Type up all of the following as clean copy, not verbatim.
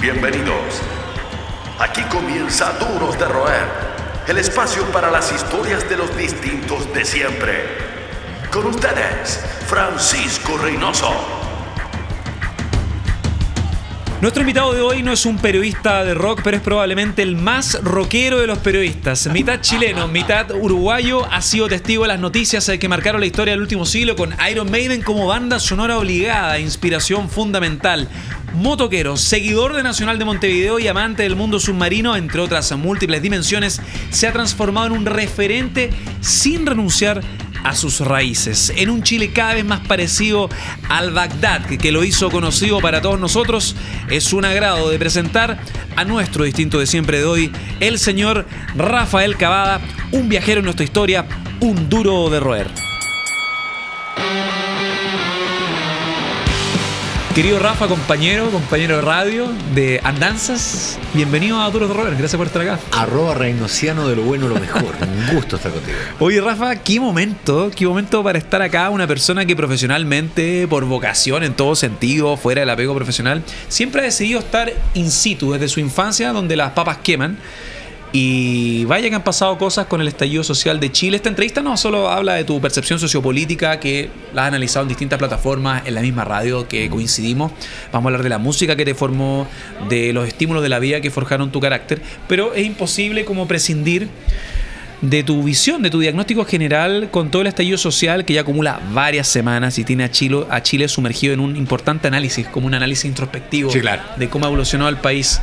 Bienvenidos. Aquí comienza Duros de Roer, el espacio para las historias de los distintos de siempre. Con ustedes, Francisco Reyneso. Nuestro invitado de hoy no es un periodista de rock, pero es probablemente el más rockero de los periodistas. Mitad chileno, mitad uruguayo, ha sido testigo de las noticias que marcaron la historia del último siglo con Iron Maiden como banda sonora obligada, inspiración fundamental. Motoquero, seguidor de Nacional de Montevideo y amante del mundo submarino, entre otras múltiples dimensiones, se ha transformado en un referente sin renunciar a sus raíces, en un Chile cada vez más parecido al Bagdad que lo hizo conocido para todos nosotros. Es un agrado de presentar a nuestro distinto de siempre de hoy, el señor Rafael Cavada, un viajero en nuestra historia, un duro de roer. Querido Rafa, compañero de radio, de andanzas, bienvenido a Duros de Roer, gracias por estar acá. @ Reinociano de lo bueno, lo mejor, un gusto estar contigo. Oye Rafa, qué momento para estar acá, una persona que profesionalmente, por vocación, en todo sentido, fuera del apego profesional, siempre ha decidido estar in situ, desde su infancia, donde las papas queman. Y vaya que han pasado cosas con el estallido social de Chile. Esta entrevista no solo habla de tu percepción sociopolítica, que la has analizado en distintas plataformas, en la misma radio que coincidimos. Vamos a hablar de la música que te formó, de los estímulos de la vida que forjaron tu carácter. Pero es imposible como prescindir de tu visión, de tu diagnóstico general con todo el estallido social que ya acumula varias semanas y tiene a Chile sumergido en un importante análisis, como un análisis introspectivo, sí, claro, de cómo ha evolucionado el país.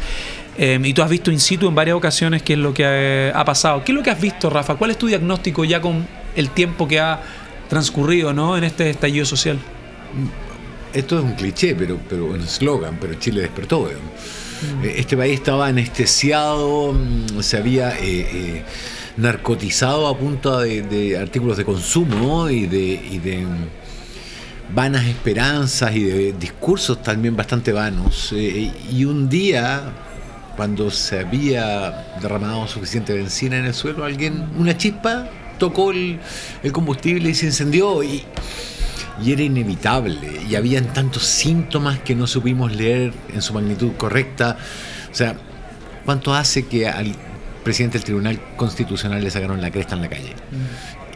Y tú has visto in situ en varias ocasiones qué es lo que ha pasado. ¿Qué es lo que has visto, Rafa? ¿Cuál es tu diagnóstico ya con el tiempo que ha transcurrido, ¿no?, en este estallido social? Esto es un cliché, pero un eslogan, pero Chile despertó, digamos. Este país estaba anestesiado, se había narcotizado a punta de artículos de consumo, ¿no?, y de vanas esperanzas y de discursos también bastante vanos. Y un día, cuando se había derramado suficiente benzina en el suelo, una chispa tocó el combustible y se incendió y era inevitable. Y habían tantos síntomas que no supimos leer en su magnitud correcta. O sea, ¿cuánto hace que al presidente del Tribunal Constitucional le sacaron la cresta en la calle?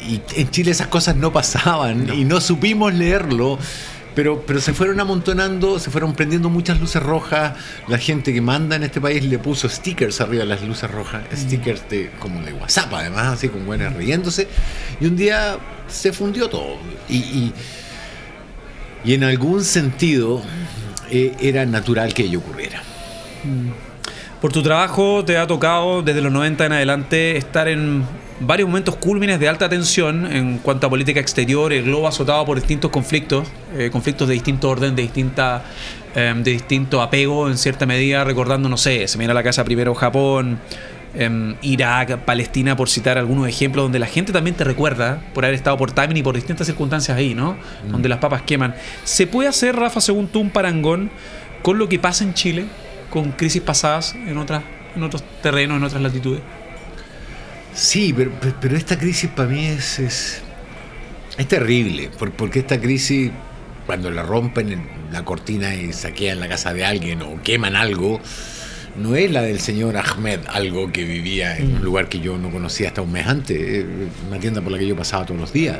Y en Chile esas cosas no pasaban, no. Y no supimos leerlo. Pero se fueron amontonando, se fueron prendiendo muchas luces rojas. La gente que manda en este país le puso stickers arriba de las luces rojas, stickers como de WhatsApp, además, así con buenas riéndose. Y un día se fundió todo. Y en algún sentido era natural que ello ocurriera. Por tu trabajo te ha tocado desde los 90 en adelante estar en varios momentos cúlmines de alta tensión en cuanto a política exterior, el globo azotado por distintos conflictos de distinto orden, de distinto apego, en cierta medida, recordando, no sé, se me viene a la casa primero Japón, Irak, Palestina, por citar algunos ejemplos, donde la gente también te recuerda por haber estado por timing y por distintas circunstancias ahí, ¿no? Donde las papas queman. ¿Se puede hacer, Rafa, según tú, un parangón con lo que pasa en Chile, con crisis pasadas en otros terrenos, en otras latitudes? Sí, pero esta crisis para mí es terrible, porque esta crisis, cuando la rompen la cortina y saquean la casa de alguien o queman algo, no es la del señor Ahmed, algo que vivía en un lugar que yo no conocía hasta un mes antes, una tienda por la que yo pasaba todos los días.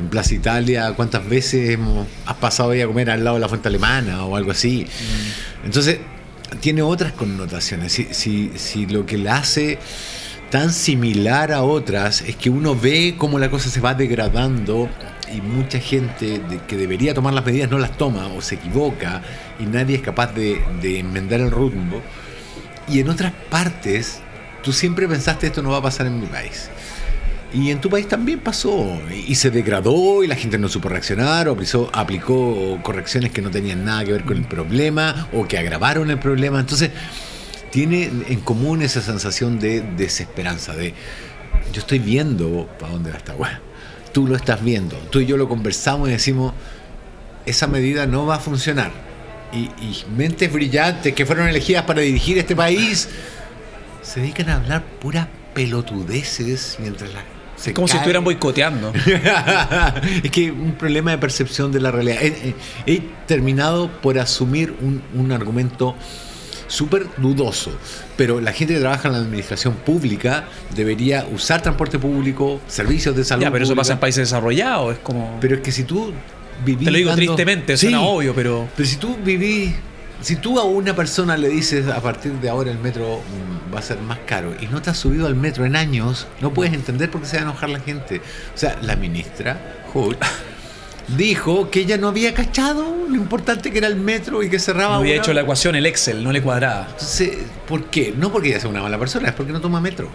En Plaza Italia, ¿cuántas veces has pasado ahí a comer al lado de la Fuente Alemana o algo así? Entonces, tiene otras connotaciones. Si lo que la hace tan similar a otras es que uno ve cómo la cosa se va degradando y mucha gente que debería tomar las medidas no las toma o se equivoca y nadie es capaz de enmendar el rumbo. Y en otras partes tú siempre pensaste, esto no va a pasar en mi país, y en tu país también pasó y se degradó y la gente no supo reaccionar o aplicó correcciones que no tenían nada que ver con el problema o que agravaron el problema. Entonces tiene en común esa sensación de desesperanza, de yo estoy viendo para dónde va esta hueá, tú lo estás viendo, tú y yo lo conversamos y decimos, esa medida no va a funcionar, y mentes brillantes que fueron elegidas para dirigir este país se dedican a hablar puras pelotudeces mientras se como cae. Si estuvieran boicoteando. Es que un problema de percepción de la realidad. He terminado por asumir un argumento súper dudoso, pero la gente que trabaja en la administración pública debería usar transporte público, servicios de salud. Ya, pero eso pública. Pasa en países desarrollados, es como... Pero es que si tú vivís... Te lo digo tristemente, sí, suena obvio, pero... Pero si tú vivís... Si tú a una persona le dices a partir de ahora el metro va a ser más caro y no te has subido al metro en años, no puedes entender por qué se va a enojar la gente. O sea, la ministra Holt dijo que ella no había cachado lo importante que era el metro y que cerraba. No había hecho la ecuación, el Excel, no le cuadraba. Entonces, ¿por qué? No porque ella sea una mala persona, es porque no toma metro.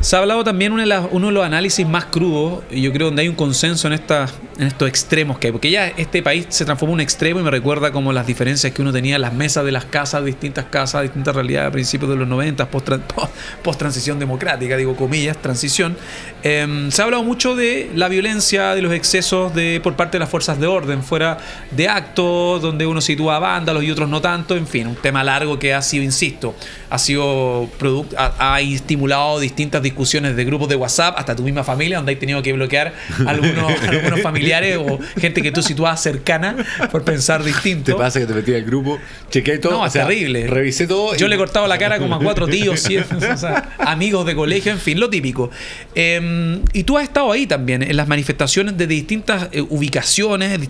Se ha hablado también uno de los análisis más crudos, y yo creo donde hay un consenso en estos extremos que hay, porque ya este país se transformó en un extremo y me recuerda como las diferencias que uno tenía en las mesas de las casas, distintas realidades a principios de los 90, post-transición democrática, digo comillas, transición. Se ha hablado mucho de la violencia, de los excesos por parte de las fuerzas de orden, fuera de actos donde uno sitúa a vándalos y otros no tanto, en fin, un tema largo que ha sido, insisto, ha estimulado distintas discusiones de grupos de WhatsApp, hasta tu misma familia, donde has tenido que bloquear algunos familiares o gente que tú situabas cercana por pensar distinto. ¿Te pasa que te metías el grupo? Chequeé todo. No, es terrible. Revisé todo. Yo le he cortado la cara como a 4 tíos, 7, o sea, amigos de colegio, en fin, lo típico. Y tú has estado ahí también, en las manifestaciones de distintas ubicaciones, en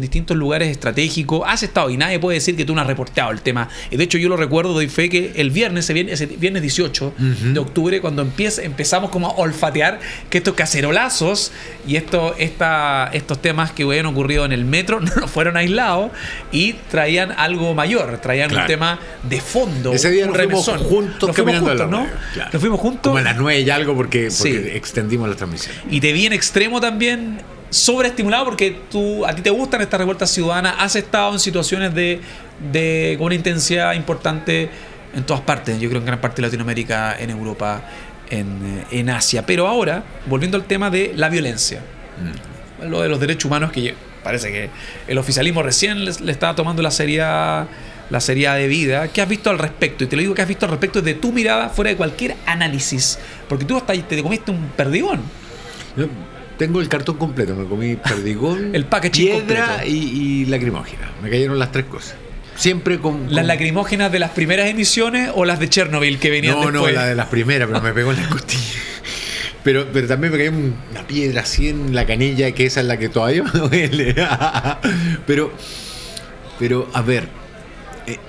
distintos lugares estratégicos. Has estado ahí. Nadie puede decir que tú no has reportado el tema. De hecho, yo lo recuerdo, doy fe que el viernes, ese viernes 18 de octubre, cuando empezamos como a olfatear que estos cacerolazos y estos temas que habían ocurrido en el metro no fueron aislados y traían algo mayor, un tema de fondo. Ese día nos fuimos juntos como a las 9 y algo porque extendimos la transmisión. Y te vi en extremo también, sobreestimulado, porque a ti te gustan estas revueltas ciudadanas, has estado en situaciones con una intensidad importante en todas partes, yo creo en gran parte de Latinoamérica, en Europa, en Asia. Pero ahora, volviendo al tema de la violencia, lo de los derechos humanos, que parece que el oficialismo recién le está tomando la seriedad de vida. ¿Qué has visto al respecto? Y te lo digo que has visto al respecto desde tu mirada, fuera de cualquier análisis, porque tú hasta te comiste un perdigón. Yo tengo el cartón completo, me comí perdigón, el packaging, piedra y lacrimógena. Me cayeron las 3 cosas. Siempre con las lacrimógenas de las primeras emisiones o las de Chernobyl que venían después. No, la de las primeras, pero me pegó en la costilla. Pero también me cayó una piedra así en la canilla, que esa es la que todavía me duele. Pero a ver,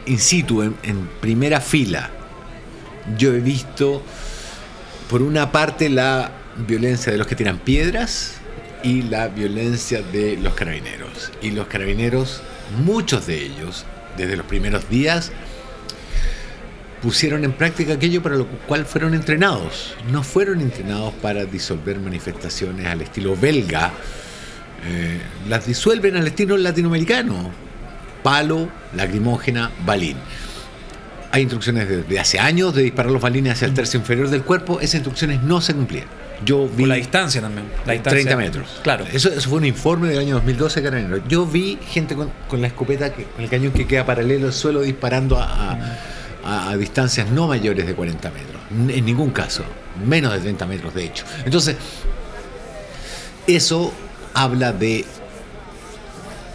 in situ, en primera fila, yo he visto, por una parte, la violencia de los que tiran piedras y la violencia de los carabineros. Y los carabineros, muchos de ellos, desde los primeros días pusieron en práctica aquello para lo cual fueron entrenados. No fueron entrenados para disolver manifestaciones al estilo belga, las disuelven al estilo latinoamericano: palo, lacrimógena, balín. Hay instrucciones desde hace años de disparar los balines hacia el tercio inferior del cuerpo. Esas instrucciones no se cumplían. Yo vi... Por la distancia también. La distancia. 30 metros. Claro. Eso fue un informe del año 2012, Carabineros. Yo vi gente con la escopeta, con el cañón que queda paralelo al suelo, disparando a distancias no mayores de 40 metros. En ningún caso. Menos de 30 metros, de hecho. Entonces, eso habla de...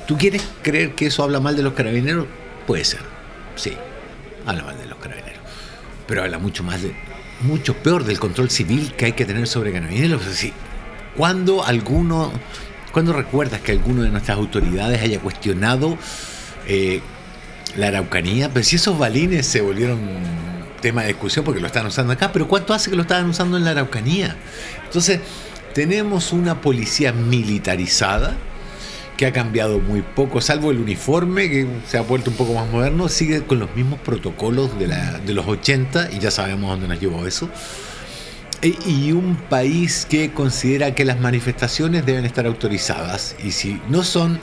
¿Tú quieres creer que eso habla mal de los carabineros? Puede ser. Sí. Habla mal de los carabineros. Pero habla mucho peor del control civil que hay que tener sobre carabineros. Sí. ¿Cuándo recuerdas que alguno de nuestras autoridades haya cuestionado la Araucanía? Pero si esos balines se volvieron tema de discusión porque lo están usando acá, pero ¿cuánto hace que lo estaban usando en la Araucanía? Entonces, tenemos una policía militarizada que ha cambiado muy poco, salvo el uniforme, que se ha vuelto un poco más moderno, sigue con los mismos protocolos de los 80, y ya sabemos dónde nos llevó eso. Y un país que considera que las manifestaciones deben estar autorizadas, y si no son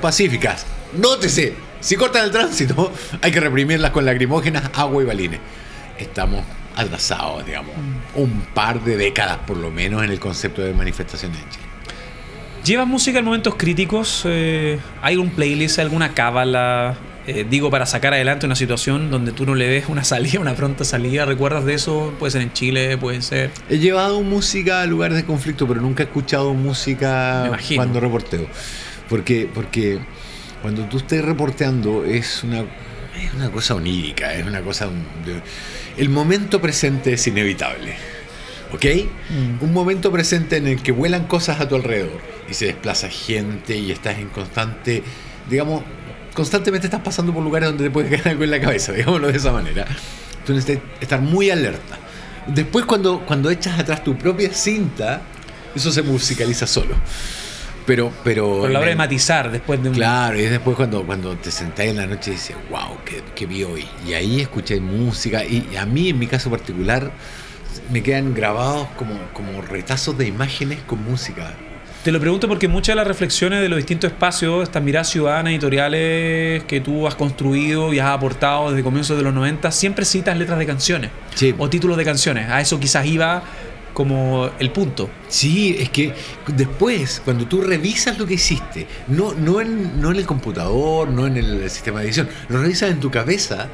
pacíficas, nótese, si cortan el tránsito, hay que reprimirlas con lacrimógenas, agua y balines. Estamos atrasados, digamos, un par de décadas por lo menos en el concepto de manifestaciones en Chile. ¿Llevas música en momentos críticos? ¿Hay un playlist, alguna cábala, para sacar adelante una situación donde tú no le ves una salida, una pronta salida? ¿Recuerdas de eso? Puede ser en Chile, puede ser... He llevado música a lugares de conflicto, pero nunca he escuchado música cuando reporteo. Porque cuando tú estés reporteando es una es una cosa onírica, es una cosa... El momento presente es inevitable, ¿ok? Un momento presente en el que vuelan cosas a tu alrededor y se desplaza gente y estás en constante, digamos, constantemente estás pasando por lugares donde te puedes caer algo en la cabeza, digámoslo de esa manera. Tú necesitas estar muy alerta. Después, cuando echas atrás tu propia cinta, eso se musicaliza solo. Pero la hora de matizar después de un... Claro, y después cuando te sentás en la noche y dices, wow, ¿qué vi hoy? Y ahí escuché música, y a mí, en mi caso particular, me quedan grabados como retazos de imágenes con música. Te lo pregunto porque muchas de las reflexiones de los distintos espacios, estas miradas ciudadanas, editoriales que tú has construido y has aportado desde comienzos de los 90, siempre citas letras de canciones, sí, o títulos de canciones. A eso quizás iba como el punto. Sí, es que después, cuando tú revisas lo que hiciste, no en el computador, no en el sistema de edición, lo revisas en tu cabeza.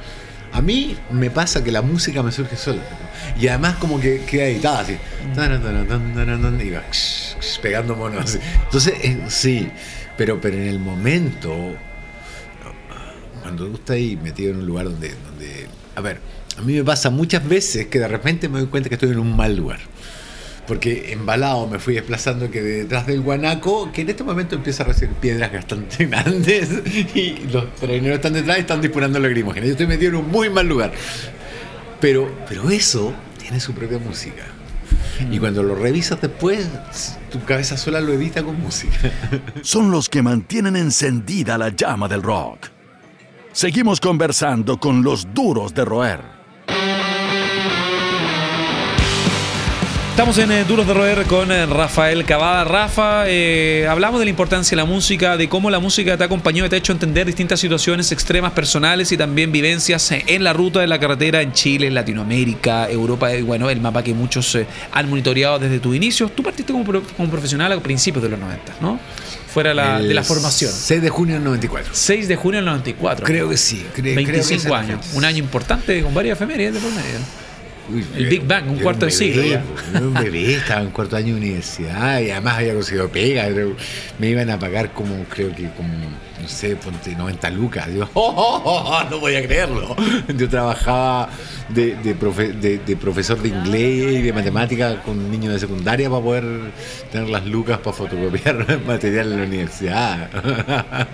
A mí me pasa que la música me surge sola, ¿no? Y además como que queda editada así, y va pegando monos así. Entonces, sí, pero en el momento, cuando tú estás ahí metido en un lugar donde a ver, a mí me pasa muchas veces que de repente me doy cuenta que estoy en un mal lugar, porque embalado me fui desplazando que detrás del Guanaco, que en este momento empieza a recibir piedras bastante grandes y los traineros están detrás y están disparando lacrimógenas. Yo estoy metido en un muy mal lugar. Pero eso tiene su propia música. Y cuando lo revisas después, tu cabeza sola lo edita con música. Son los que mantienen encendida la llama del rock. Seguimos conversando con los duros de roer. Estamos en Duros de Roer con Rafael Cavada. Rafa, hablamos de la importancia de la música, de cómo la música te ha acompañado y te ha hecho entender distintas situaciones extremas personales y también vivencias en la ruta de la carretera en Chile, en Latinoamérica, Europa, y bueno, el mapa que muchos han monitoreado desde tus inicios. Tú partiste como profesional a principios de los 90, ¿no? Fuera de la formación. 6 de junio del 94. 6 de junio del 94. Creo que sí. 25 creo que años. Un año importante con varias efemérides de por medio. Uy, el Big Bang, un cuarto de siglo. Un bebé, estaba en cuarto año de universidad y además había conseguido pega. Me iban a pagar creo que no sé, ponte 90 lucas. Yo, no podía creerlo. Yo trabajaba de profesor de inglés y de matemática con niños de secundaria para poder tener las lucas para fotocopiar material en la universidad.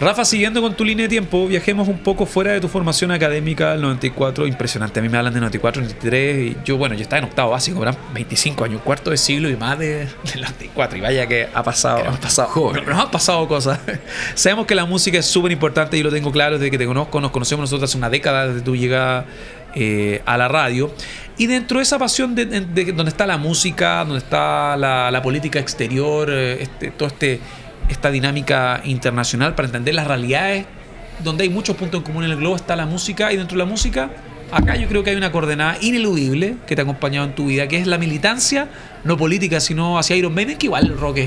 Rafa, siguiendo con tu línea de tiempo, viajemos un poco fuera de tu formación académica del 94. Impresionante, a mí me hablan de 94, 93. Y yo estaba en octavo básico, eran 25 años, cuarto de siglo y más del 94. Y vaya que nos han pasado cosas. Sabemos que la música es súper importante y lo tengo claro desde que te conozco. Nos conocemos nosotros hace una década desde tu llegada a la radio. Y dentro de esa pasión de donde está la música, donde está la política exterior, esta dinámica internacional para entender las realidades, donde hay muchos puntos en común en el globo, está la música. Y dentro de la música, acá yo creo que hay una coordenada ineludible que te ha acompañado en tu vida, que es la militancia, no política, sino hacia Iron Maiden, que igual el rock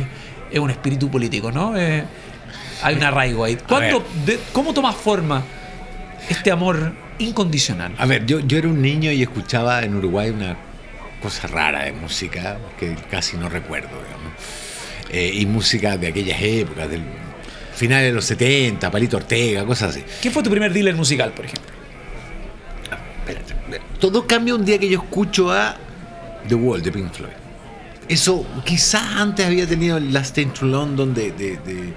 es un espíritu político, ¿no? Hay un arraigo ahí. ¿Cómo toma forma este amor incondicional? A ver, yo era un niño y escuchaba en Uruguay una cosa rara de música que casi no recuerdo, digamos. Y música de aquellas épocas, del final de los 70, Palito Ortega, cosas así. ¿Qué fue tu primer dealer musical, por ejemplo? Espérate. Todo cambia un día que yo escucho a The Wall, de Pink Floyd. Eso quizás antes había tenido Last Time to London de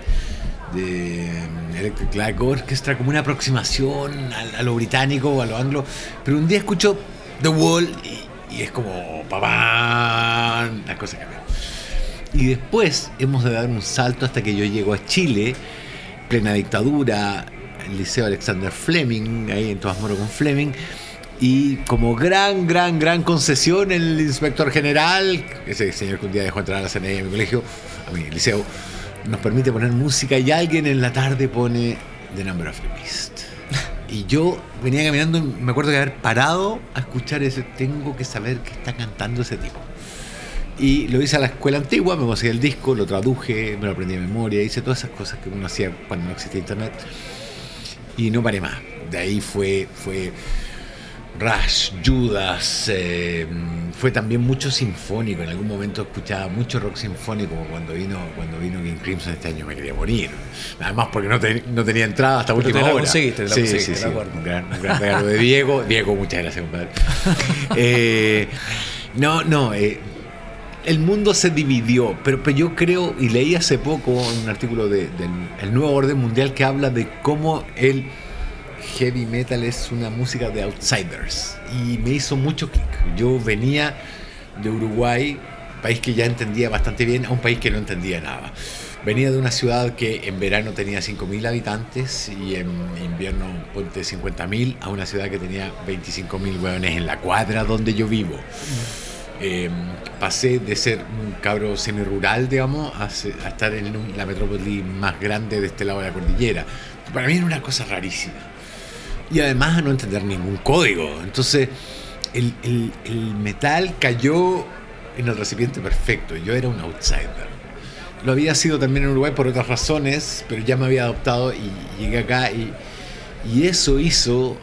Electric Light Orchestra, como una aproximación a lo británico o a lo anglo. Pero un día escucho The Wall y es como ¡pam! Las cosas cambian. Y después hemos de dar un salto hasta que yo llego a Chile, plena dictadura, el Liceo Alexander Fleming, ahí en Tomás Moro con Fleming, y como gran concesión, el inspector general, ese señor que un día dejó entrar a la CNI a mi colegio, a mi liceo, nos permite poner música y alguien en la tarde pone The Number of the Beast. Y yo venía caminando y me acuerdo que haber parado a escuchar ese, tengo que saber qué está cantando ese tipo. Y lo hice a la escuela antigua, me conseguí el disco, lo traduje, me lo aprendí de memoria, hice todas esas cosas que uno hacía cuando no existía internet. Y no paré más. De ahí fue Rush, Judas, fue también mucho sinfónico. En algún momento escuchaba mucho rock sinfónico, como cuando vino King Crimson este año. Me quería morir, además porque no tenía entrada hasta última hora. Te la conseguiste, sí, un gran regalo de Diego, muchas gracias, compadre. El mundo se dividió, pero yo creo, y leí hace poco un artículo del Nuevo Orden Mundial que habla de cómo el heavy metal es una música de outsiders, y me hizo mucho clic. Yo venía de Uruguay, país que ya entendía bastante bien, a un país que no entendía nada. Venía de una ciudad que en verano tenía 5.000 habitantes y en invierno ponte 50.000, a una ciudad que tenía 25.000 hueones en la cuadra donde yo vivo. Pasé de ser un cabro semi-rural, digamos, a estar en la metrópoli más grande de este lado de la cordillera. Para mí era una cosa rarísima. Y además a no entender ningún código. Entonces el metal cayó en el recipiente perfecto. Yo era un outsider. Lo había sido también en Uruguay por otras razones, pero ya me había adoptado y llegué acá y eso hizo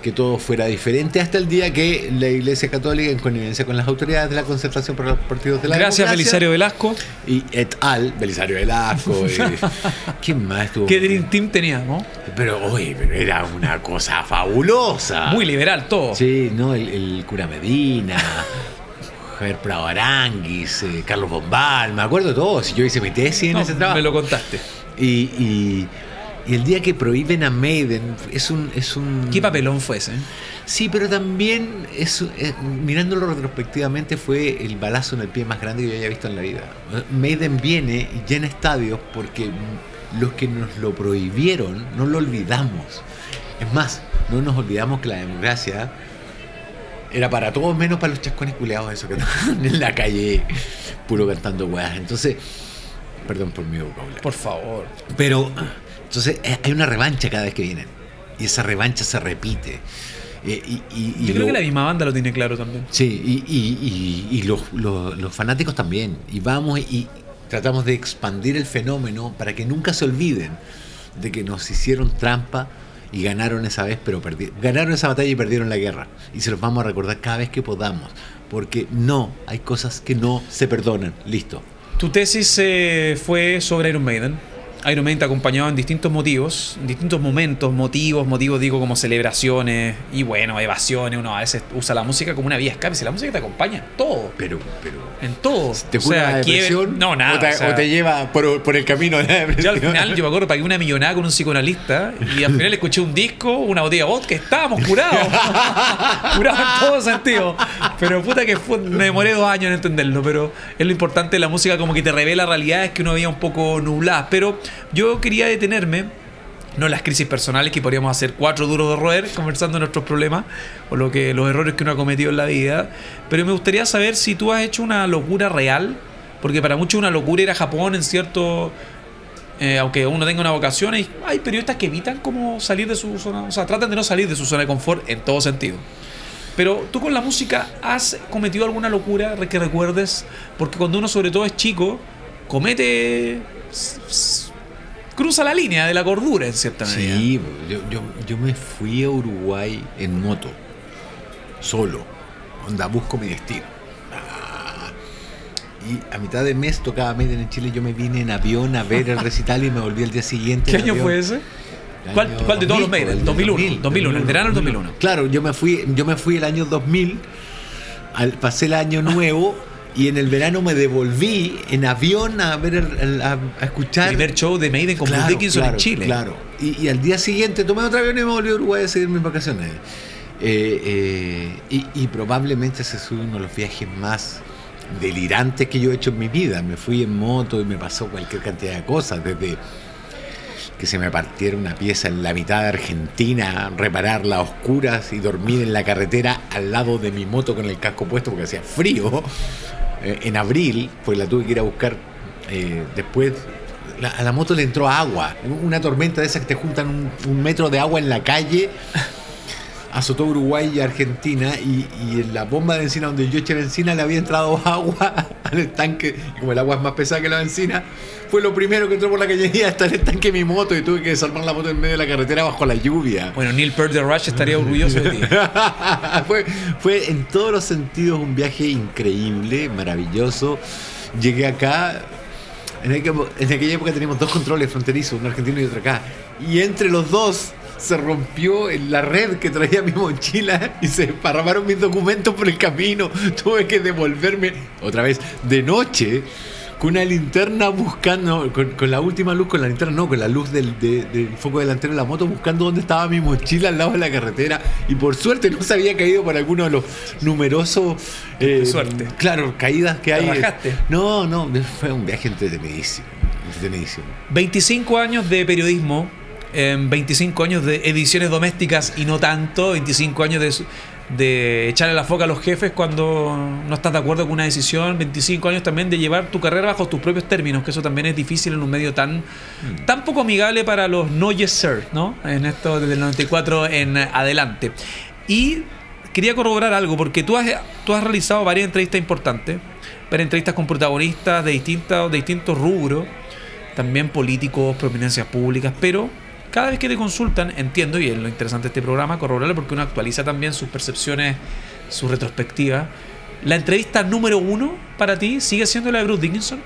que todo fuera diferente, hasta el día que la Iglesia Católica, en connivencia con las autoridades de la Concertación para los Partidos de la Democracia... Gracias, Belisario Velasco. Y et al, Belisario Velasco. ¿Quién más estuvo? ¿Qué Dream Team teníamos? Pero era una cosa fabulosa. Muy liberal todo. Sí, ¿no? El cura Medina... Javier Prado Aranguis, Carlos Bombal, me acuerdo de todo. Si yo hice mi tesis en ese trabajo. Me lo contaste. Y el día que prohíben a Maiden es un... ¿Qué papelón fue ese? Sí, pero también, mirándolo retrospectivamente, fue el balazo en el pie más grande que yo haya visto en la vida. Maiden viene y llena estadios porque los que nos lo prohibieron no lo olvidamos. Es más, no nos olvidamos que la democracia era para todos menos para los chascones culeados esos que estaban en la calle puro cantando weas. Entonces, perdón por mi vocabulario. Por favor. Pero... entonces hay una revancha cada vez que vienen. Y esa revancha se repite. Yo creo que la misma banda lo tiene claro también. Sí, y los fanáticos también. Y vamos y tratamos de expandir el fenómeno para que nunca se olviden de que nos hicieron trampa y ganaron esa vez, pero ganaron esa batalla y perdieron la guerra. Y se los vamos a recordar cada vez que podamos. Porque no, hay cosas que no se perdonan. Listo. Tu tesis fue sobre Iron Maiden. Iron Maiden te acompañaba en distintos motivos, en distintos momentos, motivos digo como celebraciones y bueno, evasiones. Uno a veces usa la música como una vía escape, si la música te acompaña en todo. Pero en todo. ¿Te cura la depresión? No, nada. O te lleva por el camino de la depresión. Yo al final, yo me acuerdo, pagué una millonada con un psicoanalista y al final escuché un disco, una botella de vodka, estábamos curados. Curados en todo sentido. Pero puta que me demoré 2 años en entenderlo, pero es lo importante de la música, como que te revela realidades que uno veía un poco nubladas, pero... Yo quería detenerme, no en las crisis personales, que podríamos hacer 4 duros de roer conversando nuestros problemas o los errores que uno ha cometido en la vida, pero me gustaría saber si tú has hecho una locura real, porque para muchos una locura ir a Japón en cierto... aunque uno tenga una vocación, hay periodistas que evitan como salir de su zona, o sea, tratan de no salir de su zona de confort en todo sentido. Pero tú con la música has cometido alguna locura que recuerdes, porque cuando uno sobre todo es chico, comete... cruza la línea de la cordura en cierta manera. Sí, yo me fui a Uruguay en moto, solo, onda busco mi destino. Y a mitad de mes tocaba Maiden en Chile, yo me vine en avión a ver el recital y me volví el día siguiente. ¿Qué año fue ese? ¿Cuál de todos los Maiden? El 2001, el verano del 2001. Claro, yo me fui el año 2000, pasé el año nuevo. Y en el verano me devolví en avión a ver a escuchar el primer show de Maiden con Bruce Dickinson en Chile. Claro. Y al día siguiente tomé otro avión y me volví a Uruguay a seguir mis vacaciones. Y probablemente ese es uno de los viajes más delirantes que yo he hecho en mi vida. Me fui en moto y me pasó cualquier cantidad de cosas, desde que se me partiera una pieza en la mitad de Argentina, repararla a oscuras y dormir en la carretera al lado de mi moto con el casco puesto porque hacía frío en abril, pues la tuve que ir a buscar después. A la moto le entró agua, una tormenta de esas que te juntan un metro de agua en la calle azotó Uruguay y Argentina, y en la bomba de bencina donde yo eché bencina le había entrado agua al estanque, y como el agua es más pesada que la bencina, fue lo primero que entró por la cañería hasta el estanque mi moto, y tuve que desarmar la moto en medio de la carretera bajo la lluvia. Bueno, Neil Peart de Rush estaría orgulloso de ti. Fue en todos los sentidos un viaje increíble, maravilloso. Llegué acá. En aquella época teníamos dos controles fronterizos, uno argentino y otro acá, y entre los dos se rompió la red que traía mi mochila y se desparramaron mis documentos por el camino. Tuve que devolverme otra vez de noche con una linterna buscando, con la última luz, con la linterna no, con la luz del foco delantero de la moto, buscando dónde estaba mi mochila al lado de la carretera, y por suerte no se había caído por alguno de los numerosos suerte. Claro, caídas que hay. ¿Trabajaste? No, fue un viaje entretenidísimo. 25 años de periodismo, 25 años de ediciones domésticas y no tanto, 25 años de echarle la foca a los jefes cuando no estás de acuerdo con una decisión, 25 años también de llevar tu carrera bajo tus propios términos, que eso también es difícil en un medio tan poco amigable para los no yes sir, ¿no? En esto desde el 94 en adelante. Y quería corroborar algo, porque tú has realizado varias entrevistas importantes, varias entrevistas con protagonistas de distintos rubros, también políticos, prominencias públicas, pero cada vez que te consultan, entiendo, y es lo interesante de este programa, corroborarlo, porque uno actualiza también sus percepciones, sus retrospectivas. ¿La entrevista número 1 para ti sigue siendo la de Bruce Dickinson?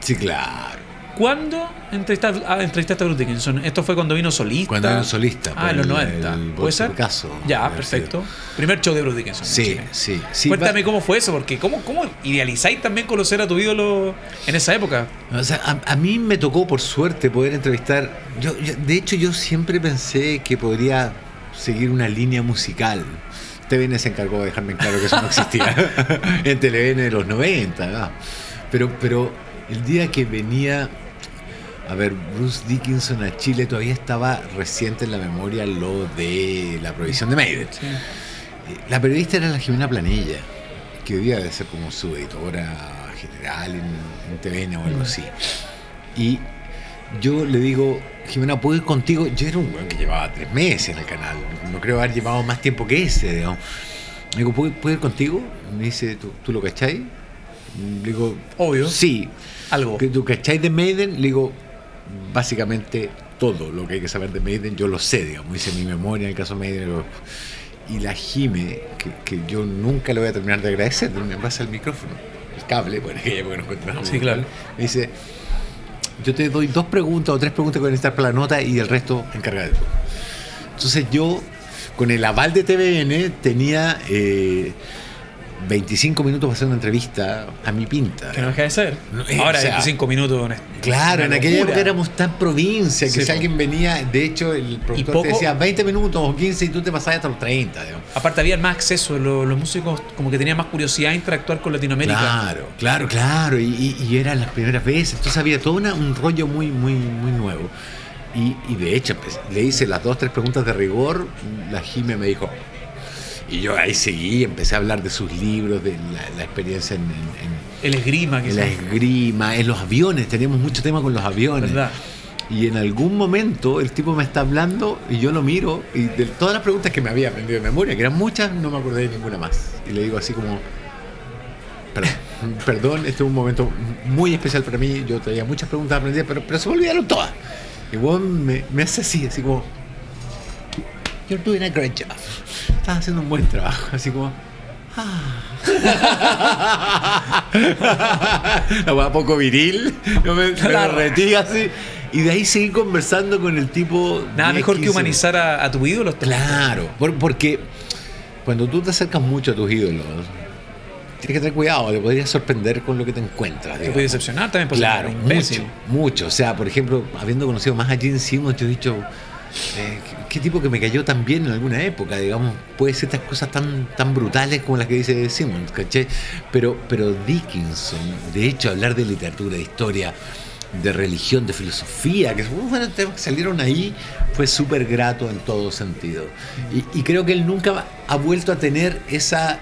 Sí, claro. ¿Cuándo entrevistaste a Bruce Dickinson? ¿Esto fue cuando vino solista? Cuando vino solista. Ah, en los 90. ¿Puede ser? Caso, ya, perfecto. Sido. Primer show de Bruce Dickinson. Sí. Cuéntame cómo fue eso, porque ¿cómo idealizáis también conocer a tu ídolo en esa época? O sea, a mí me tocó, por suerte, poder entrevistar. De hecho, yo siempre pensé que podría seguir una línea musical. TVN se encargó de dejarme en claro que eso no existía. En TVN de los 90, ¿no? Pero el día que venía... A ver, Bruce Dickinson a Chile, todavía estaba reciente en la memoria lo de la prohibición de Maiden. Sí. La periodista era la Jimena Planilla, que hoy día debe ser como su editora general en TVN o algo así. Y yo le digo, Jimena, ¿puedo ir contigo? Yo era un weón que llevaba 3 meses en el canal, no creo haber llevado más tiempo que ese, digamos. Le digo, ¿puedo ir contigo? Me dice, ¿tú lo cacháis? Le digo, obvio. Sí. Algo. ¿Tú cacháis de Maiden? Le digo, básicamente todo lo que hay que saber de Maiden yo lo sé, digamos, hice mi memoria en el caso de Maiden. Y la Jime, que yo nunca le voy a terminar de agradecer, me pasa el micrófono, el cable, bueno, porque nos encontramos. Sí, claro. Me dice, yo te doy 2 preguntas o 3 preguntas que van a estar para la nota y el resto encargado. Entonces yo, con el aval de TVN, tenía 25 minutos para hacer una entrevista a mi pinta. Que no deja de ser. Ahora, o sea, 25 minutos. Claro, en aquella época éramos tan provincia que sí, si alguien venía, de hecho, el productor te decía 20 minutos o 15 y tú te pasabas hasta los 30. Digamos. Aparte, había más acceso, los músicos como que tenían más curiosidad de interactuar con Latinoamérica. Claro. Y eran las primeras veces, entonces había todo un rollo muy, muy, muy nuevo. Y de hecho, pues, le hice las 2 o 3 preguntas de rigor, la Jime me dijo. Y yo ahí seguí, empecé a hablar de sus libros, de la experiencia en el esgrima, que en la esgrima, en los aviones, teníamos mucho tema con los aviones. ¿Verdad? Y en algún momento el tipo me está hablando y yo lo miro, y de todas las preguntas que me había aprendido de memoria, que eran muchas, no me acordé de ninguna más. Y le digo así como, perdón, este es un momento muy especial para mí, yo traía muchas preguntas aprendidas, pero se me olvidaron todas. Y vos me hace así como, you're doing a great job. Estás haciendo un buen trabajo, así como... Ah. La hueá poco viril, me la retira así. Y de ahí seguí conversando con el tipo... Nada mejor que humanizar a tu ídolo. Claro, porque cuando tú te acercas mucho a tus ídolos, tienes que tener cuidado, te podrías sorprender con lo que te encuentras. Te puede decepcionar también. Claro, mucho. O sea, por ejemplo, habiendo conocido más a Gene Simmons, yo he dicho... ¿Qué tipo que me cayó tan bien en alguna época? Digamos, puede ser estas cosas tan brutales como las que dice Simmons, ¿caché? Pero Dickinson, de hecho, hablar de literatura, de historia, de religión, de filosofía, que fueron temas que salieron ahí, fue súper grato en todo sentido. Y creo que él nunca ha vuelto a tener esa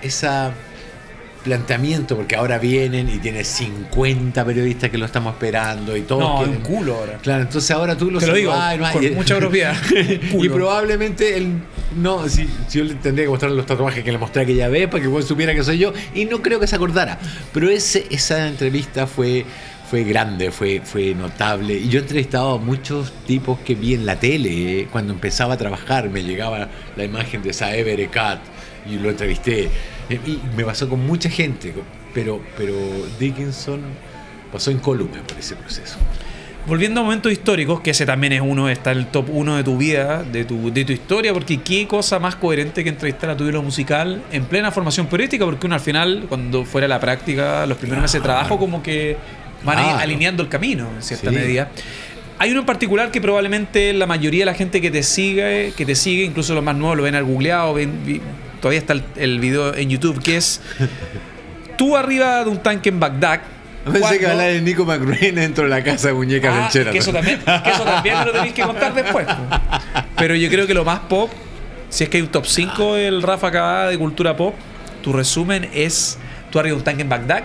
planteamiento, porque ahora vienen y tiene 50 periodistas que lo estamos esperando y todos quieren. No, un culo ahora. Claro, entonces ahora tú lo digo, con mucha propiedad. Y probablemente él no, si yo le tendría que mostrarle los tatuajes que le mostré aquella vez para que vos supiera que soy yo, y no creo que se acordara. Pero esa entrevista fue grande, fue notable. Y yo he entrevistado a muchos tipos que vi en la tele, cuando empezaba a trabajar, me llegaba la imagen de Saeb Erekat y lo entrevisté. Y me pasó con mucha gente, pero Dickinson pasó incólume por ese proceso. Volviendo a momentos históricos, que ese también es uno, está el top 1 de tu vida, de tu historia, porque qué cosa más coherente que entrevistar a tu ídolo musical en plena formación periodística, porque uno al final, cuando fuera la práctica, los primeros meses de trabajo, como que van alineando el camino, en cierta medida. Hay uno en particular que probablemente la mayoría de la gente que te sigue, incluso los más nuevos lo ven al googleado, todavía está el video en YouTube, que es tú arriba de un tanque en Bagdad. Pensé que hablar de Nico McRin dentro de la casa de muñecas Belchera. Que eso también lo tenéis que contar después. Pero yo creo que lo más pop, si es que hay un top 5 del Rafa Cavada de cultura pop, tu resumen es tú arriba de un tanque en Bagdad,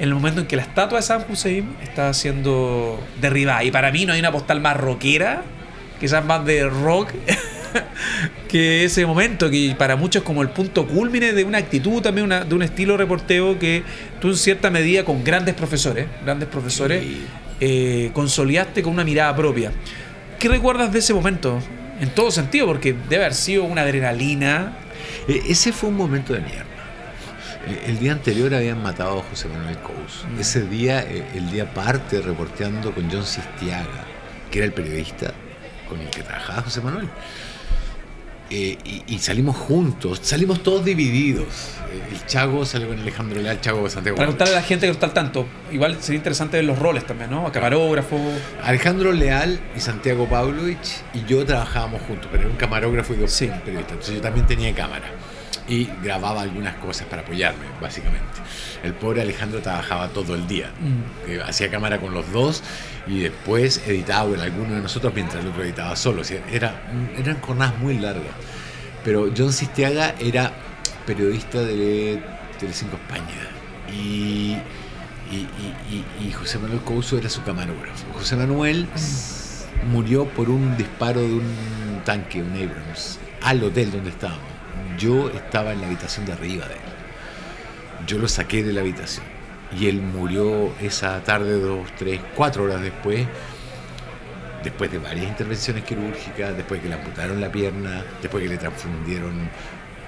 en el momento en que la estatua de Saddam Hussein está siendo derribada. Y para mí no hay una postal más rockera, quizás más de rock, que ese momento, que para muchos es como el punto culmine de una actitud también, de un estilo reporteo que tú en cierta medida con grandes profesores consolidaste con una mirada propia. ¿Qué recuerdas de ese momento? En todo sentido, porque debe haber sido una adrenalina. Ese fue un momento de mierda. El día anterior habían matado a José Manuel Couso. Ese día, el día parte reporteando con Jon Sistiaga, que era el periodista con el que trabajaba José Manuel. Y salimos juntos, salimos todos divididos. El Chago salió con Alejandro Leal, Chago de Santiago. Para contarle a la gente que no está al tanto, igual sería interesante ver los roles también, ¿no? Camarógrafo. Alejandro Leal y Santiago Pavlovich y yo trabajábamos juntos, pero era un camarógrafo y dos periodistas. Entonces yo también tenía cámara y grababa algunas cosas para apoyarme, básicamente. El pobre Alejandro trabajaba todo el día. Hacía cámara con los dos y después editaba con alguno de nosotros mientras el otro editaba solo. O sea, eran jornadas muy largas. Pero Jon Sistiaga era periodista de Telecinco España y José Manuel Couso era su camarógrafo. José Manuel murió por un disparo de un tanque, un Abrams, al hotel donde estábamos. Yo estaba en la habitación de arriba de él. Yo lo saqué de la habitación. Y él murió esa tarde, 2, 3, 4 horas después de varias intervenciones quirúrgicas, después que le amputaron la pierna, después que le transfundieron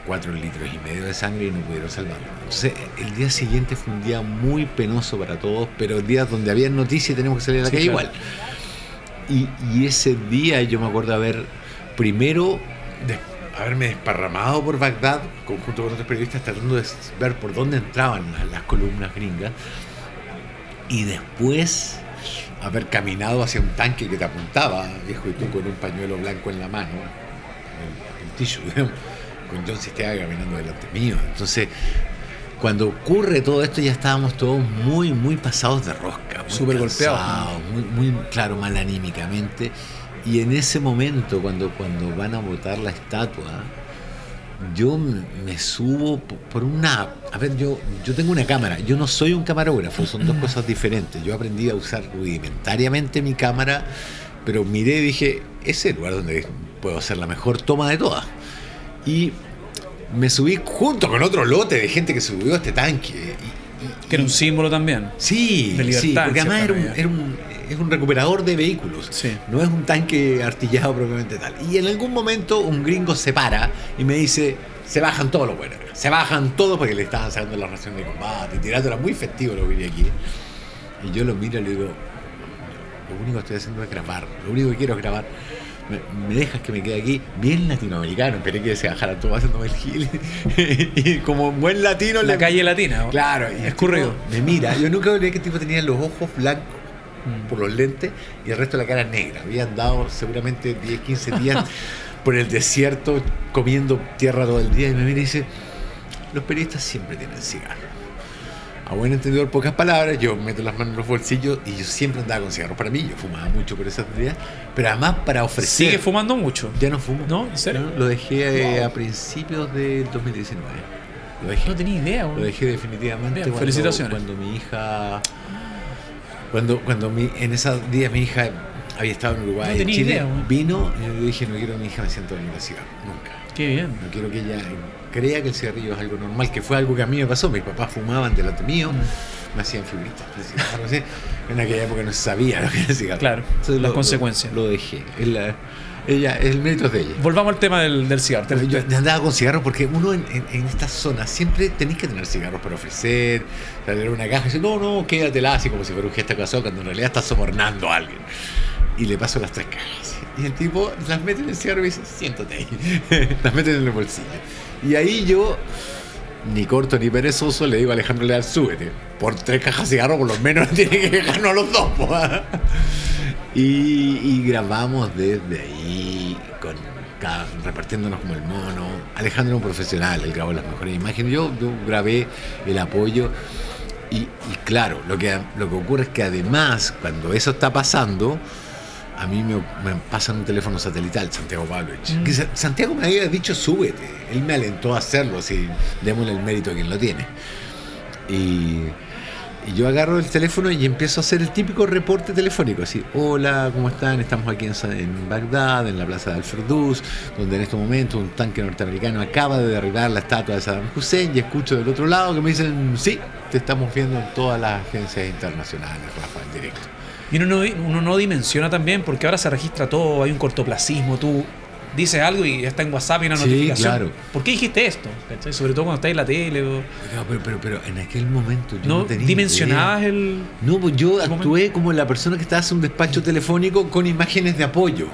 4,5 litros de sangre y no pudieron salvarlo. Entonces, el día siguiente fue un día muy penoso para todos, pero días donde había noticias y teníamos que salir a la calle igual. Y ese día yo me acuerdo haberme desparramado por Bagdad junto con otros periodistas tratando de ver por dónde entraban las columnas gringas y después haber caminado hacia un tanque que te apuntaba, viejo, y tú con un pañuelo blanco en la mano, el tissue, digamos, con Jon Sistiaga caminando delante mío. Entonces, cuando ocurre todo esto ya estábamos todos muy, muy pasados de rosca, súper golpeados, muy, muy, claro, mal anímicamente. Y en ese momento, cuando van a botar la estatua, yo me subo por una... A ver, yo tengo una cámara. Yo no soy un camarógrafo, son dos cosas diferentes. Yo aprendí a usar rudimentariamente mi cámara, pero miré y dije, ese es el lugar donde puedo hacer la mejor toma de todas. Y me subí junto con otro lote de gente que subió a este tanque. Que era un símbolo también. Sí, de libertad, sí, porque además es un recuperador de vehículos, no es un tanque artillado propiamente tal. Y en algún momento un gringo se para y me dice, se bajan todos los buenos, se bajan todos porque le estaban sacando la ración de combate, tirándola, muy festivo lo que vi aquí. Y yo lo miro y le digo, lo único que estoy haciendo es grabar, lo único que quiero es grabar. Me dejas que me quede aquí, bien latinoamericano, esperé que se bajara todo haciéndome el gil. Y como buen latino... La calle latina. Claro. Y escurrido. Me mira, yo nunca olvidé que el tipo tenía los ojos blancos por los lentes y el resto de la cara negra. Había andado seguramente 10, 15 días por el desierto comiendo tierra todo el día y me mira y dice, los periodistas siempre tienen cigarro. A buen entendedor, pocas palabras, yo meto las manos en los bolsillos y yo siempre andaba con cigarros para mí. Yo fumaba mucho por esas días, pero además para ofrecer. ¿Sigue fumando mucho? Ya no fumo. ¿No? ¿En serio? No, lo dejé a principios del 2019. Lo dejé, no tenía idea, bro. Lo dejé definitivamente. Bien, felicitaciones. Cuando mi hija. En esos días mi hija había estado en Uruguay, no en Chile, idea, vino y yo le dije: no quiero que mi hija me sienta en la ciudad, nunca. Qué bien. No quiero que ella crea que el cigarrillo es algo normal, que fue algo que a mí me pasó. Mis papás fumaban delante mío, me hacían figuritas. No sé, en aquella época no sabía lo que era el cigarrillo. Claro, entonces, las consecuencias. Lo dejé. El mérito es de ella. Volvamos al tema del cigarro. Yo andaba con cigarros porque uno en esta zona siempre tenés que tener cigarros para ofrecer, para tener una caja y decir, no, quédatela, así como si fuera un gesto casado, cuando en realidad estás sobornando a alguien. Y le paso las tres cajas. Y el tipo las mete en el cigarro y dice, siéntate ahí. Las mete en el bolsillo. Y ahí yo, ni corto ni perezoso, le digo a Alejandro Leal, súbete. Por tres cajas de cigarro, por lo menos tiene que dejarnos a los dos, po. Y grabamos desde ahí, repartiéndonos como el mono. Alejandro era un profesional, él grabó las mejores imágenes. Yo grabé el apoyo. Y claro, lo que ocurre es que además, cuando eso está pasando, a mí me pasan un teléfono satelital, Santiago Pavlovich. Que Santiago me había dicho, súbete. Él me alentó a hacerlo, así, démosle el mérito a quien lo tiene. Y yo agarro el teléfono y empiezo a hacer el típico reporte telefónico, así, hola, ¿cómo están? Estamos aquí en Bagdad, en la plaza de Alfred Duz, donde en este momento un tanque norteamericano acaba de derribar la estatua de Saddam Hussein, y escucho del otro lado que me dicen, sí, te estamos viendo en todas las agencias internacionales, Rafa, en directo. Y uno no dimensiona también, porque ahora se registra todo, hay un cortoplacismo, tú dices algo y está en WhatsApp y una notificación. Sí, claro. ¿Por qué dijiste esto? ¿Cachai? Sobre todo cuando estáis en la tele. O... Pero en aquel momento yo no tenía dimensionabas idea. El... No, pues yo actué momento. Como la persona que estaba en un despacho telefónico con imágenes de apoyo.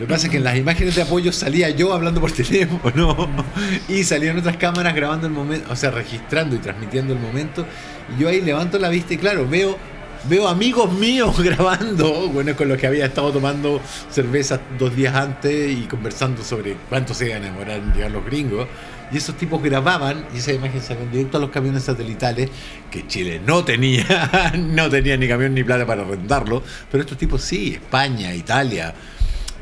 Lo que pasa es que en las imágenes de apoyo salía yo hablando por teléfono y salían otras cámaras grabando el momento, o sea, registrando y transmitiendo el momento. Y yo ahí levanto la vista y claro, veo amigos míos grabando, bueno, con los que había estado tomando cerveza 2 días antes y conversando sobre cuánto se iban a enamorar en llegar los gringos. Y esos tipos grababan y esa imagen salió directo a los camiones satelitales, que Chile no tenía ni camión ni plata para rentarlo, pero estos tipos sí, España, Italia,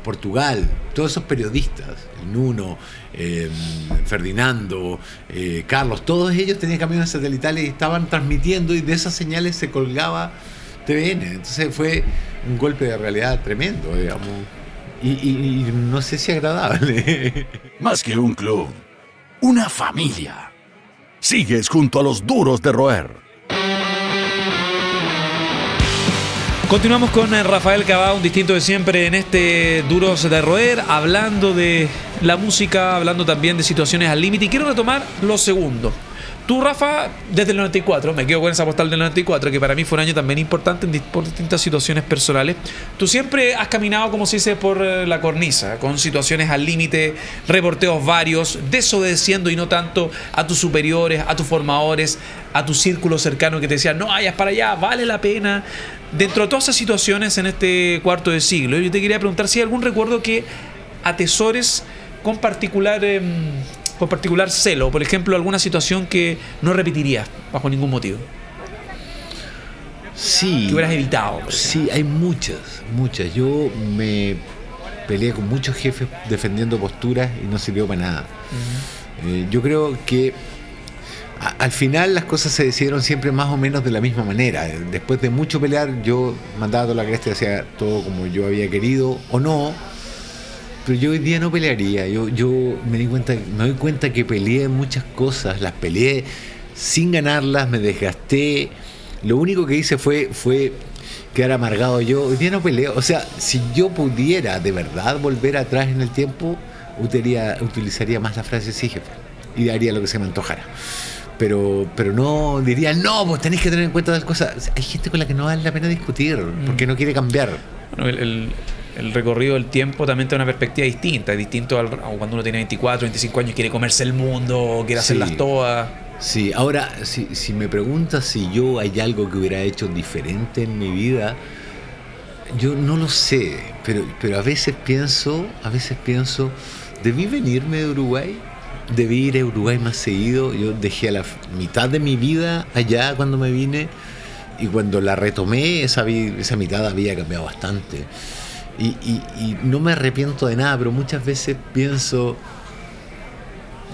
Portugal, todos esos periodistas, Nuno, Ferdinando, Carlos, todos ellos tenían camiones satelitales y estaban transmitiendo, y de esas señales se colgaba TVN. Entonces fue un golpe de realidad tremendo, digamos, y no sé si agradable. Más que un club, una familia. Sigues junto a los duros de roer. Continuamos con Rafael Cavada, un distinto de siempre en este Duros de Roer, hablando de la música, hablando también de situaciones al límite. Y quiero retomar lo segundo. Tú, Rafa, desde el 94, me quedo con esa postal del 94, que para mí fue un año también importante por distintas situaciones personales. Tú siempre has caminado, como se dice, por la cornisa, con situaciones al límite, reporteos varios, desobedeciendo y no tanto a tus superiores, a tus formadores, a tu círculo cercano que te decía, no vayas para allá, vale la pena. Dentro de todas esas situaciones en este cuarto de siglo, yo te quería preguntar si hay algún recuerdo que atesores con particular celo, por ejemplo, alguna situación que no repetirías bajo ningún motivo. Sí. Que hubieras evitado. Sí, hay muchas. Yo me peleé con muchos jefes defendiendo posturas y no sirvió para nada. Uh-huh. Yo creo que al final las cosas se decidieron siempre más o menos de la misma manera. Después de mucho pelear, yo mandaba toda la cresta y hacía todo como yo había querido o no, pero yo hoy día no pelearía. Yo me doy cuenta que peleé muchas cosas, las peleé sin ganarlas, me desgasté. Lo único que hice fue quedar amargado yo. Hoy día no peleo. O sea, si yo pudiera de verdad volver atrás en el tiempo, utilizaría más la frase sí, jefe, y haría lo que se me antojara. Pero no diría, no, vos tenés que tener en cuenta tal cosa. O sea, hay gente con la que no vale la pena discutir porque no quiere cambiar. Bueno, el recorrido del tiempo también tiene una perspectiva distinta. Es distinto a cuando uno tiene 24, 25 años, quiere comerse el mundo, quiere hacerlas todas. Sí, ahora, si me preguntas si yo hay algo que hubiera hecho diferente en mi vida, yo no lo sé. Pero a veces pienso, ¿debí venirme de Uruguay? Debí ir a Uruguay más seguido. Yo dejé a la mitad de mi vida allá cuando me vine, y cuando la retomé, esa mitad había cambiado bastante. Y no me arrepiento de nada, pero muchas veces pienso,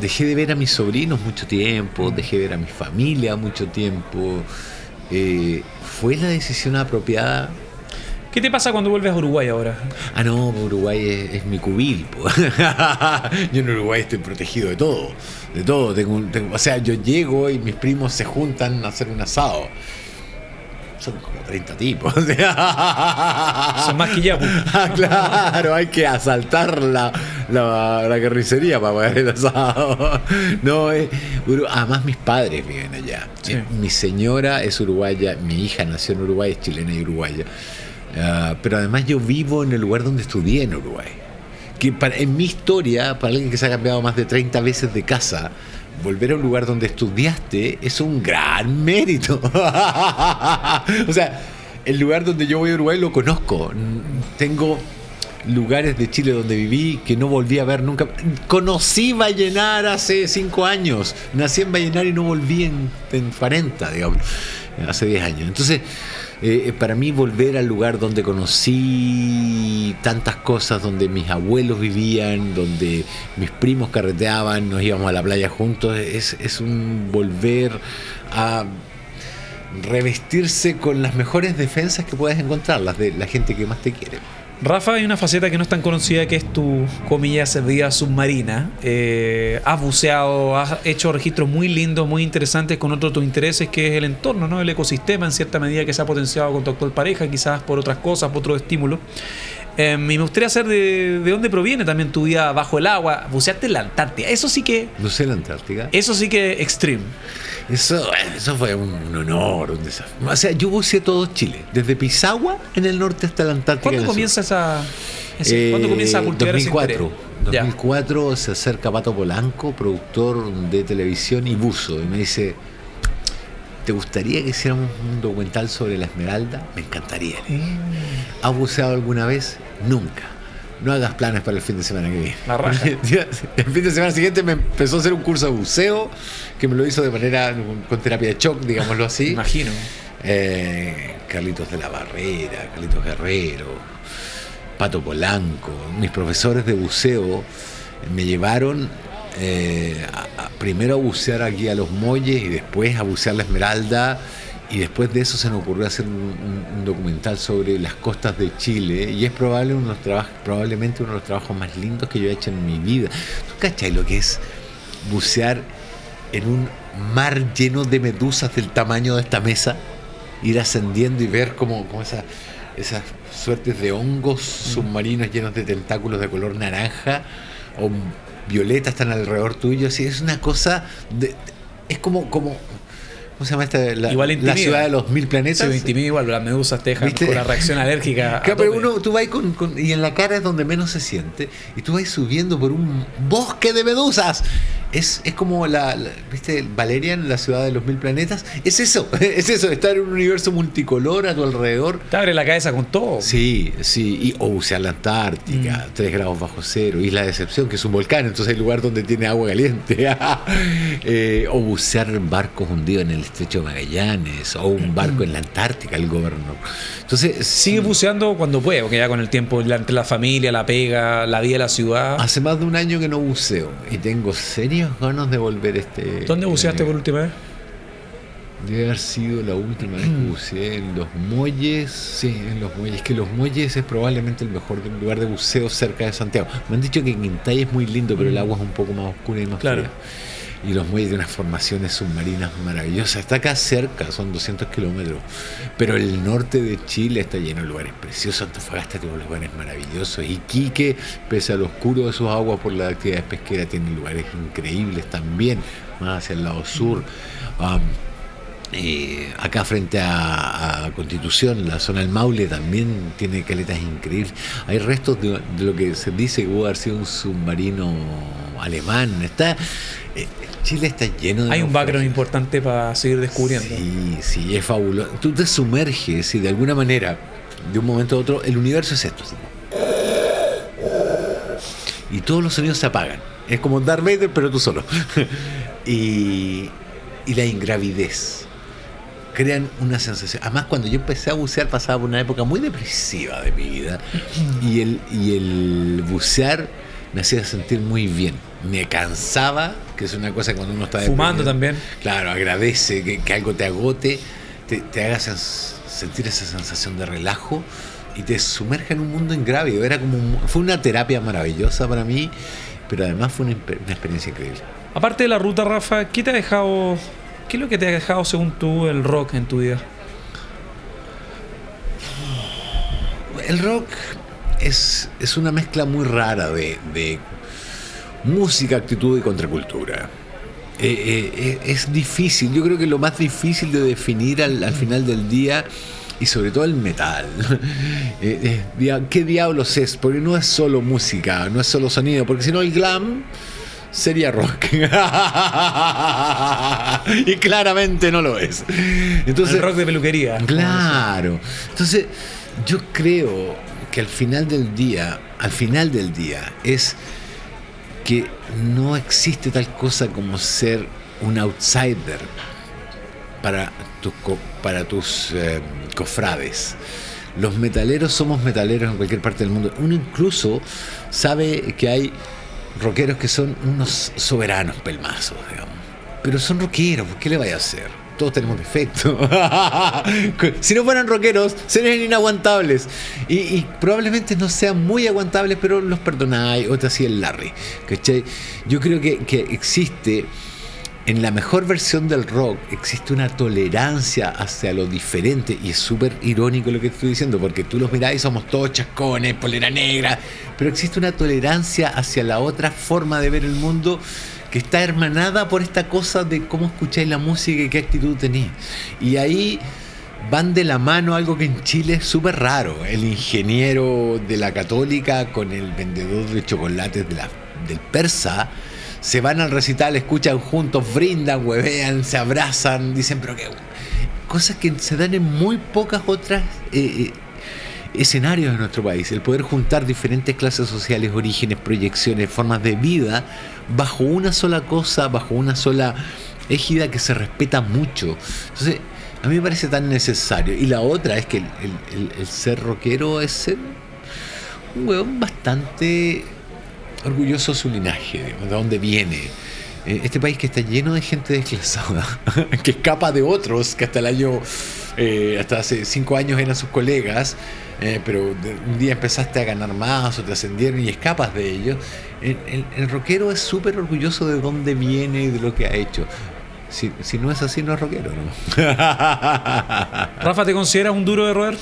dejé de ver a mis sobrinos mucho tiempo, dejé de ver a mi familia mucho tiempo. ¿Fue la decisión apropiada? ¿Qué te pasa cuando vuelves a Uruguay ahora? Ah, no, Uruguay es mi cubil. Yo en Uruguay estoy protegido de todo. De todo. O sea, yo llego y mis primos se juntan a hacer un asado. Son como 30 tipos. Son más que ya. Ah, claro, hay que asaltar la carnicería para pagar el asado. No, además mis padres viven allá. Sí. Mi señora es uruguaya, mi hija nació en Uruguay, es chilena y uruguaya. Pero además yo vivo en el lugar donde estudié en Uruguay, que en mi historia, para alguien que se ha cambiado más de 30 veces de casa, volver a un lugar donde estudiaste es un gran mérito. O sea, el lugar donde yo voy a Uruguay lo conozco. Tengo lugares de Chile donde viví que no volví a ver nunca. Conocí Vallenar hace 5 años, nací en Vallenar y no volví en 40, digamos, hace 10 años. Entonces para mí volver al lugar donde conocí tantas cosas, donde mis abuelos vivían, donde mis primos carreteaban, nos íbamos a la playa juntos, es un volver a revestirse con las mejores defensas que puedas encontrar, las de la gente que más te quiere. Rafa, hay una faceta que no es tan conocida, que es tu, comillas, vida submarina. Has buceado, has hecho registros muy lindos, muy interesantes con otro de tus intereses, que es el entorno, ¿no? El ecosistema, en cierta medida, que se ha potenciado con tu actual pareja, quizás por otras cosas, por otros estímulos. Y me gustaría saber de dónde proviene también tu vida bajo el agua. Buceaste en la Antártida. Eso sí que... Buceé en la Antártida. Eso sí que extreme. Eso fue un honor, un desafío. O sea, yo buceé todo Chile, desde Pisagua en el norte hasta la Antártida. ¿Cuándo comienza ¿cuándo comienza a cultivar ese interés? 2004 se acerca Pato Polanco, productor de televisión y buzo, y me dice: ¿te gustaría que hiciéramos un documental sobre La Esmeralda? Me encantaría. ¿Has buceado alguna vez? Nunca. No hagas planes para el fin de semana que viene. La raja. El fin de semana siguiente me empezó a hacer un curso de buceo, que me lo hizo de manera con terapia de shock, digámoslo así. Imagino. Carlitos de la Barrera, Carlitos Guerrero, Pato Polanco, mis profesores de buceo me llevaron primero a bucear aquí a los molles y después a bucear la Esmeralda, y después de eso se nos ocurrió hacer un documental sobre las costas de Chile, y es probablemente uno de los trabajos más lindos que yo he hecho en mi vida. ¿Tú cachai lo que es bucear en un mar lleno de medusas del tamaño de esta mesa? Ir ascendiendo y ver como esas suertes de hongos submarinos llenos de tentáculos de color naranja o violeta están alrededor tuyo. Así es una cosa es como ¿cómo se llama esta? La ciudad de los mil planetas. Sí, igual las medusas te dejan con la reacción alérgica. Claro, pero tú vas y en la cara es donde menos se siente, y tú vas subiendo por un bosque de medusas. Es como ¿viste? Valerian, la ciudad de los mil planetas. Es eso, estar en un universo multicolor a tu alrededor. Te abre la cabeza con todo. Sí, o bucear la Antártica, 3 grados bajo cero, Isla de Decepción, que es un volcán, entonces hay lugar donde tiene agua caliente. O bucear barcos hundidos en el Estrecho de Magallanes, o un barco en la Antártica, el gobernador. Entonces, sigue buceando cuando puede, porque ya con el tiempo, entre la familia, la pega, la vida de la ciudad. Hace más de un año que no buceo y tengo serios ganas de volver. ¿Dónde buceaste por última vez? Debe haber sido la última vez que buceé en Los Molles. Sí, en Los Molles, que Los Molles es probablemente el mejor lugar de buceo cerca de Santiago. Me han dicho que Quintay es muy lindo, pero el agua es un poco más oscura y más fría. Y Los Muelles de unas formaciones submarinas maravillosas. Está acá cerca, son 200 kilómetros. Pero el norte de Chile está lleno de lugares preciosos. Antofagasta tiene lugares maravillosos. Iquique, pese a lo oscuro de sus aguas por la actividad pesquera, tiene lugares increíbles también, más hacia el lado sur. Acá frente a Constitución, la zona del Maule también tiene caletas increíbles. Hay restos de lo que se dice que pudo haber sido un submarino alemán. Chile está lleno de... Hay un background importante para seguir descubriendo. Sí, es fabuloso. Tú te sumerges y de alguna manera, de un momento a otro, el universo es esto. Y todos los sonidos se apagan. Es como Darth Vader, pero tú solo. y la ingravidez. Crean una sensación. Además, cuando yo empecé a bucear, pasaba por una época muy depresiva de mi vida. Y el bucear me hacía sentir muy bien. me cansaba, que es una cosa cuando uno está fumando también. Claro, agradece que algo te agote, te haga sentir esa sensación de relajo y te sumerja en un mundo ingrávido. Era como fue una terapia maravillosa para mí, pero además fue una experiencia increíble. Aparte de la ruta, Rafa, ¿qué te ha dejado? ¿Qué es lo que te ha dejado, según tú, el rock en tu vida? El rock es una mezcla muy rara de música, actitud y contracultura. Es difícil. Yo creo que lo más difícil de definir al final del día, y sobre todo el metal. ¿Qué diablos es? Porque no es solo música, no es solo sonido, porque si no el glam sería rock. Y claramente no lo es. Entonces, el rock de peluquería. Claro. Entonces, yo creo que al final del día es que no existe tal cosa como ser un outsider para tus cofrades. Los metaleros somos metaleros en cualquier parte del mundo. Uno incluso sabe que hay rockeros que son unos soberanos pelmazos, digamos. Pero son rockeros, ¿qué le vaya a hacer? Todos tenemos defectos. Si no fueran rockeros, serían inaguantables. Y probablemente no sean muy aguantables, pero los perdonáis. O te hacía el Larry. ¿Cachai? Yo creo que existe, en la mejor versión del rock, existe una tolerancia hacia lo diferente. Y es súper irónico lo que estoy diciendo, porque tú los mirás y somos todos chascones, polera negra. Pero existe una tolerancia hacia la otra forma de ver el mundo, que está hermanada por esta cosa de cómo escucháis la música y qué actitud tenéis. Y ahí van de la mano algo que en Chile es súper raro: el ingeniero de la Católica con el vendedor de chocolates del Persa. Se van al recital, escuchan juntos, brindan, huevean, se abrazan, dicen, pero qué. Cosas que se dan en muy pocas otras escenarios de nuestro país. El poder juntar diferentes clases sociales, orígenes, proyecciones, formas de vida bajo una sola cosa, bajo una sola égida que se respeta mucho. Entonces, a mí me parece tan necesario. Y la otra es que el ser rockero es ser un huevón bastante orgulloso de su linaje, de dónde viene. Este país que está lleno de gente desclasada, que escapa de otros, que hasta el año, hasta hace 5 años eran sus colegas, pero un día empezaste a ganar más o te ascendieron y escapas de ellos. El rockero es súper orgulloso de dónde viene y de lo que ha hecho. Si no es así, no es rockero, ¿no? Rafa, ¿te consideras un duro de roer?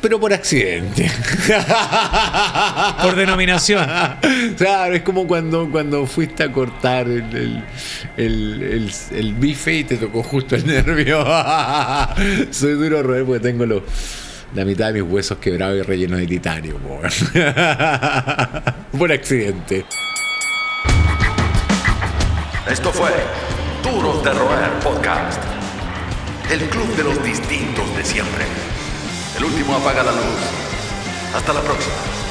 Pero por accidente. Por denominación. Claro, es como cuando fuiste a cortar el bife y te tocó justo el nervio. Soy duro de roer porque tengo la mitad de mis huesos quebrados y rellenos de titanio. Por accidente. Esto fue Duros de Roer Podcast. El club de los distintos de siempre. El último apaga la luz. Hasta la próxima.